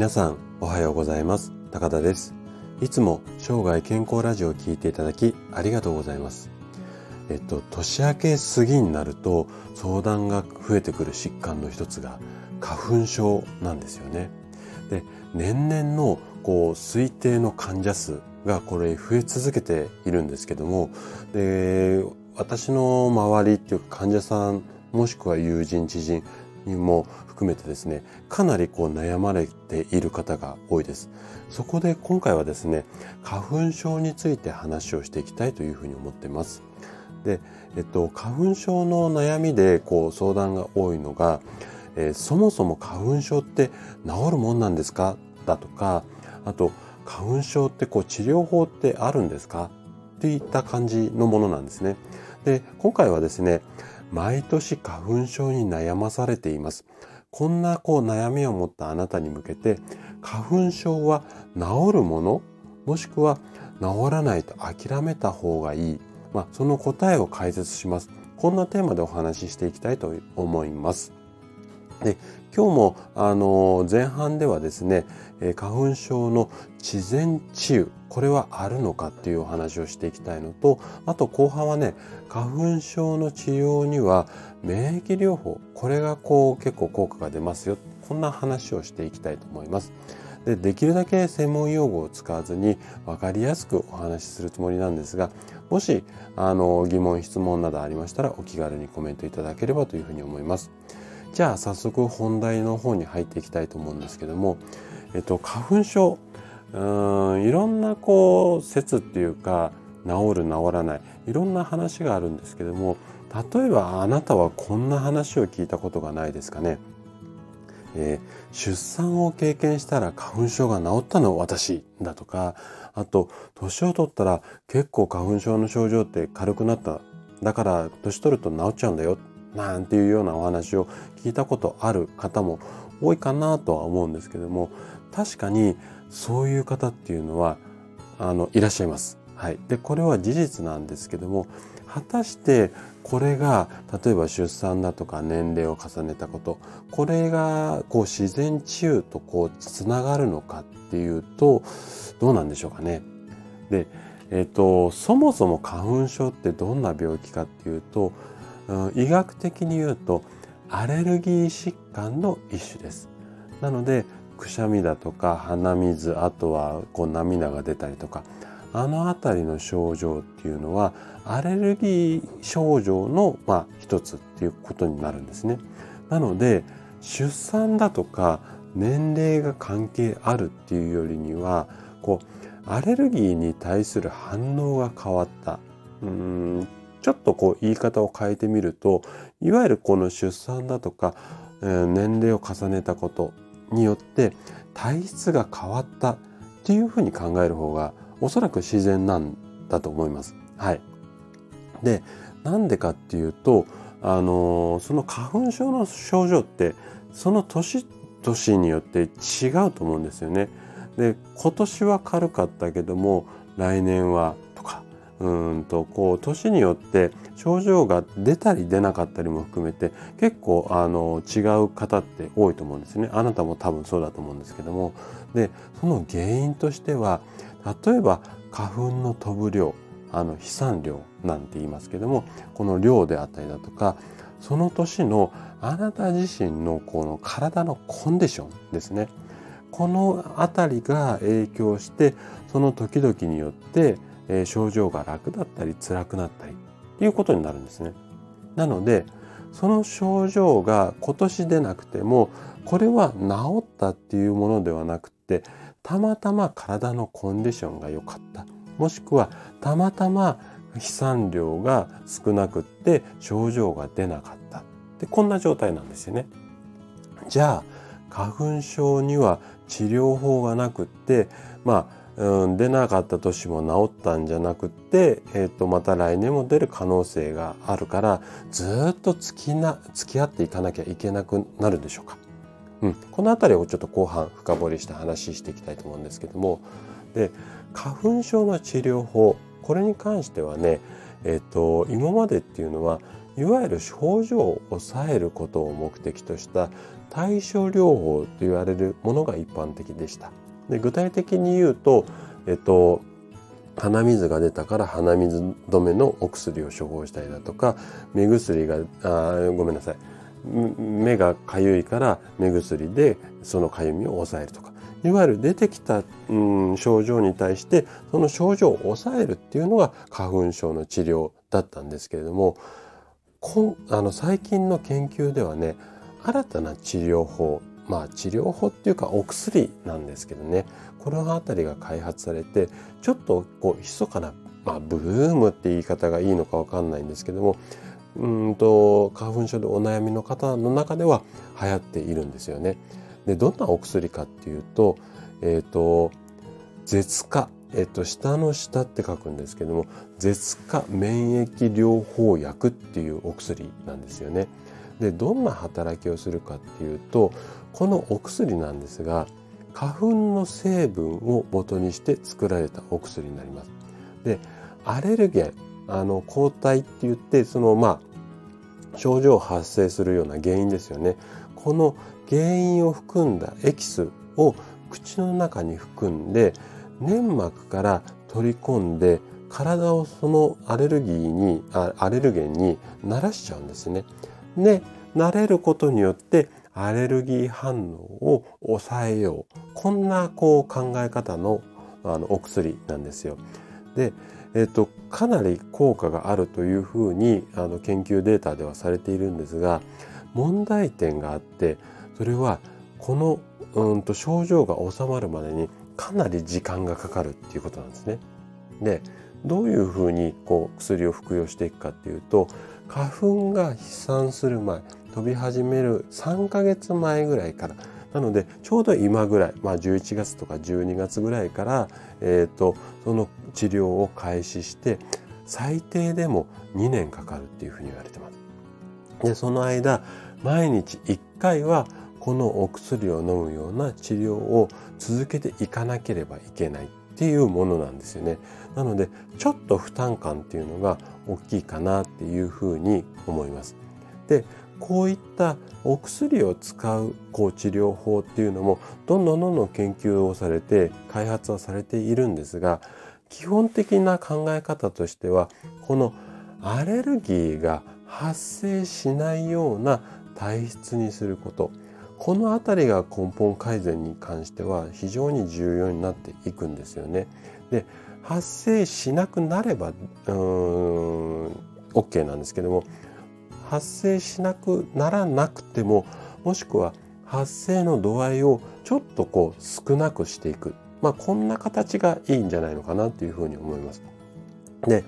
皆さんおはようございます。高田です。いつも生涯健康ラジオを聞いていただきありがとうございます。年明け過ぎになると相談が増えてくる疾患の一つが花粉症なんですよね。で、年々の推定の患者数がこれ増え続けているんですけども、で、私の周りっていうか患者さんもしくは友人知人にも含めてですね、かなり悩まれている方が多いです。そこで今回はですね、花粉症について話をしていきたいというふうに思っています。で、花粉症の悩みで相談が多いのが、そもそも花粉症って治るもんなんですかだとか、あと花粉症って治療法ってあるんですかといった感じのものなんですね。で、今回はですね、毎年花粉症に悩まされています、こんな悩みを持ったあなたに向けて、花粉症は治るもの、もしくは治らないと諦めた方がいい、その答えを解説します。こんなテーマでお話ししていきたいと思います。で、今日も前半ではですね、花粉症の治善治癒、これはあるのかっていうお話をしていきたいのと、あと後半はね、花粉症の治療には免疫療法、これが結構効果が出ますよ、こんな話をしていきたいと思います。で、できるだけ専門用語を使わずに分かりやすくお話しするつもりなんですが、もし疑問質問などありましたらお気軽にコメントいただければというふうに思います。じゃあ早速本題の方に入っていきたいと思うんですけども、花粉症、いろんな説っていうか、治る治らないいろんな話があるんですけども、例えばあなたはこんな話を聞いたことがないですかね。出産を経験したら花粉症が治ったの私だとか、あと年を取ったら結構花粉症の症状って軽くなった、だから年取ると治っちゃうんだよなんていうようなお話を聞いたことある方も多いかなとは思うんですけども、確かにそういう方っていうのはいらっしゃいます。はい。で、これは事実なんですけども、果たしてこれが例えば出産だとか年齢を重ねたこと、これが自然治癒とつながるのかっていうとどうなんでしょうかね。で、そもそも花粉症ってどんな病気かっていうと、医学的に言うとアレルギー疾患の一種です。なのでくしゃみだとか鼻水、あとは涙が出たりとか、あのあたりの症状っていうのはアレルギー症状の一つっていうことになるんですね。なので出産だとか年齢が関係あるっていうよりには、アレルギーに対する反応が変わった、ちょっと言い方を変えてみると、いわゆる出産だとか、年齢を重ねたことによって体質が変わったっていうふうに考える方がおそらく自然なんだと思います。はい。で、なんでかっていうと、その花粉症の症状ってその年によって違うと思うんですよね。で、今年は軽かったけども来年はとか、年によって症状が出たり出なかったりも含めて結構違う方って多いと思うんですね。あなたも多分そうだと思うんですけども、で、その原因としては、例えば花粉の飛ぶ量、飛散量なんて言いますけども、この量であったりだとか、その年のあなた自身の体のコンディションですね、このあたりが影響して、その時々によって症状が楽だったり辛くなったりっていうことになるんですね。なのでその症状が今年出なくても、これは治ったっていうものではなくて、たまたま体のコンディションが良かった、もしくはたまたま飛散量が少なくって症状が出なかった、で、こんな状態なんですよね。じゃあ花粉症には治療法がなくって出なかった年も治ったんじゃなくって、また来年も出る可能性があるから、ずっと付き合っていかなきゃいけなくなるんでしょうか。このあたりをちょっと後半深掘りして話していきたいと思うんですけども、で、花粉症の治療法、これに関してはね、今までっていうのはいわゆる症状を抑えることを目的とした対症療法と言われるものが一般的でした。で、具体的に言うと、鼻水が出たから鼻水止めのお薬を処方したりだとか、目がかゆいから目薬でそのかゆみを抑えるとか、いわゆる出てきた、症状に対してその症状を抑えるっていうのが花粉症の治療だったんですけれども、最近の研究ではね、新たな治療法、治療法っていうかお薬なんですけどね、このあたりが開発されて、ちょっと密かな、ブームって言い方がいいのかわかんないんですけども、花粉症でお悩みの方の中では流行っているんですよね。で、どんなお薬かっていうと、舌下、下の下って書くんですけども、舌下免疫療法薬っていうお薬なんですよね。で、どんな働きをするかっていうと、このお薬なんですが、花粉の成分を元にして作られたお薬になります。で、アレルゲン、抗体って言って、症状を発生するような原因ですよね。この原因を含んだエキスを口の中に含んで、粘膜から取り込んで、体をそのアレルゲンに慣らしちゃうんですね。で、慣れることによってアレルギー反応を抑えよう、こんな考え方のお薬なんですよ。で、かなり効果があるというふうに研究データではされているんですが、問題点があって、それはこの、症状が治まるまでにかなり時間がかかるっていうことなんですね。で、どういうふうに薬を服用していくかっていうと、花粉が飛散する前、飛び始める3ヶ月前ぐらいから、なのでちょうど今ぐらい、11月とか12月ぐらいから、その治療を開始して、最低でも2年かかるっていうふうに言われてます。で、その間毎日1回はこのお薬を飲むような治療を続けていかなければいけないっていうものなんですよね。なのでちょっと負担感っていうのが大きいかなっていうふうに思います。で、こういったお薬を使う治療法っていうのもどんどん研究をされて開発はされているんですが、基本的な考え方としては、このアレルギーが発生しないような体質にすること、このあたりが根本改善に関しては非常に重要になっていくんですよね。で、発生しなくなればOK なんですけども、発生しなくならなくても、もしくは発生の度合いをちょっと少なくしていく、こんな形がいいんじゃないのかなというふうに思います。で、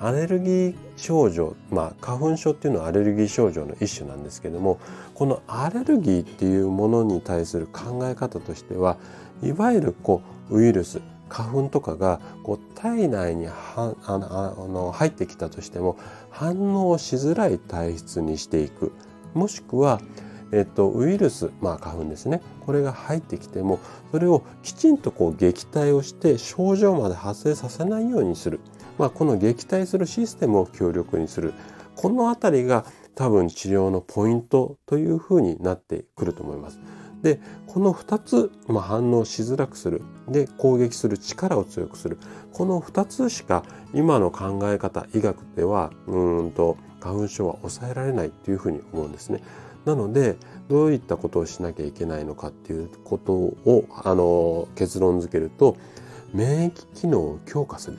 アレルギー症状、花粉症っていうのはアレルギー症状の一種なんですけども、このアレルギーっていうものに対する考え方としては、いわゆるウイルス、花粉とかが体内に入ってきたとしても反応しづらい体質にしていく、もしくは、ウイルス、花粉ですね、これが入ってきてもそれをきちんと撃退をして症状まで発生させないようにする、この撃退するシステムを強力にする、このあたりが多分治療のポイントというふうになってくると思います。で、この2つ、反応しづらくする、で、攻撃する力を強くする、この2つしか今の考え方、医学では花粉症は抑えられないというふうに思うんですね。なので、どういったことをしなきゃいけないのかっていうことを結論づけると、免疫機能を強化する、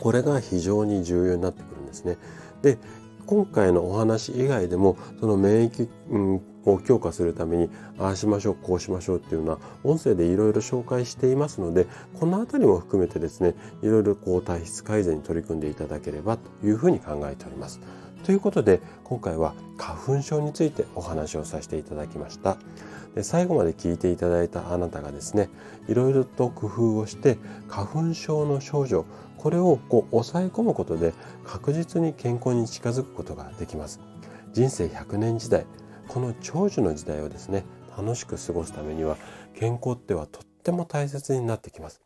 これが非常に重要になってくるんですね。で、今回のお話以外でもその免疫を強化するためにああしましょう、こうしましょうっていうのは音声でいろいろ紹介していますので、このあたりも含めてですね、いろいろ体質改善に取り組んでいただければというふうに考えております。ということで、今回は花粉症についてお話をさせていただきました。で、最後まで聞いていただいたあなたがですね、いろいろと工夫をして花粉症の症状、これを抑え込むことで確実に健康に近づくことができます。人生100年時代、この長寿の時代をですね、楽しく過ごすためには健康ってはとっても大切になってきます。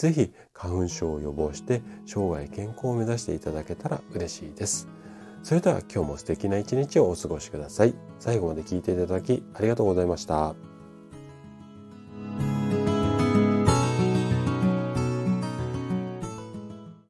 ぜひ花粉症を予防して生涯健康を目指していただけたら嬉しいです。それでは今日も素敵な一日をお過ごしください。最後まで聞いていただきありがとうございました。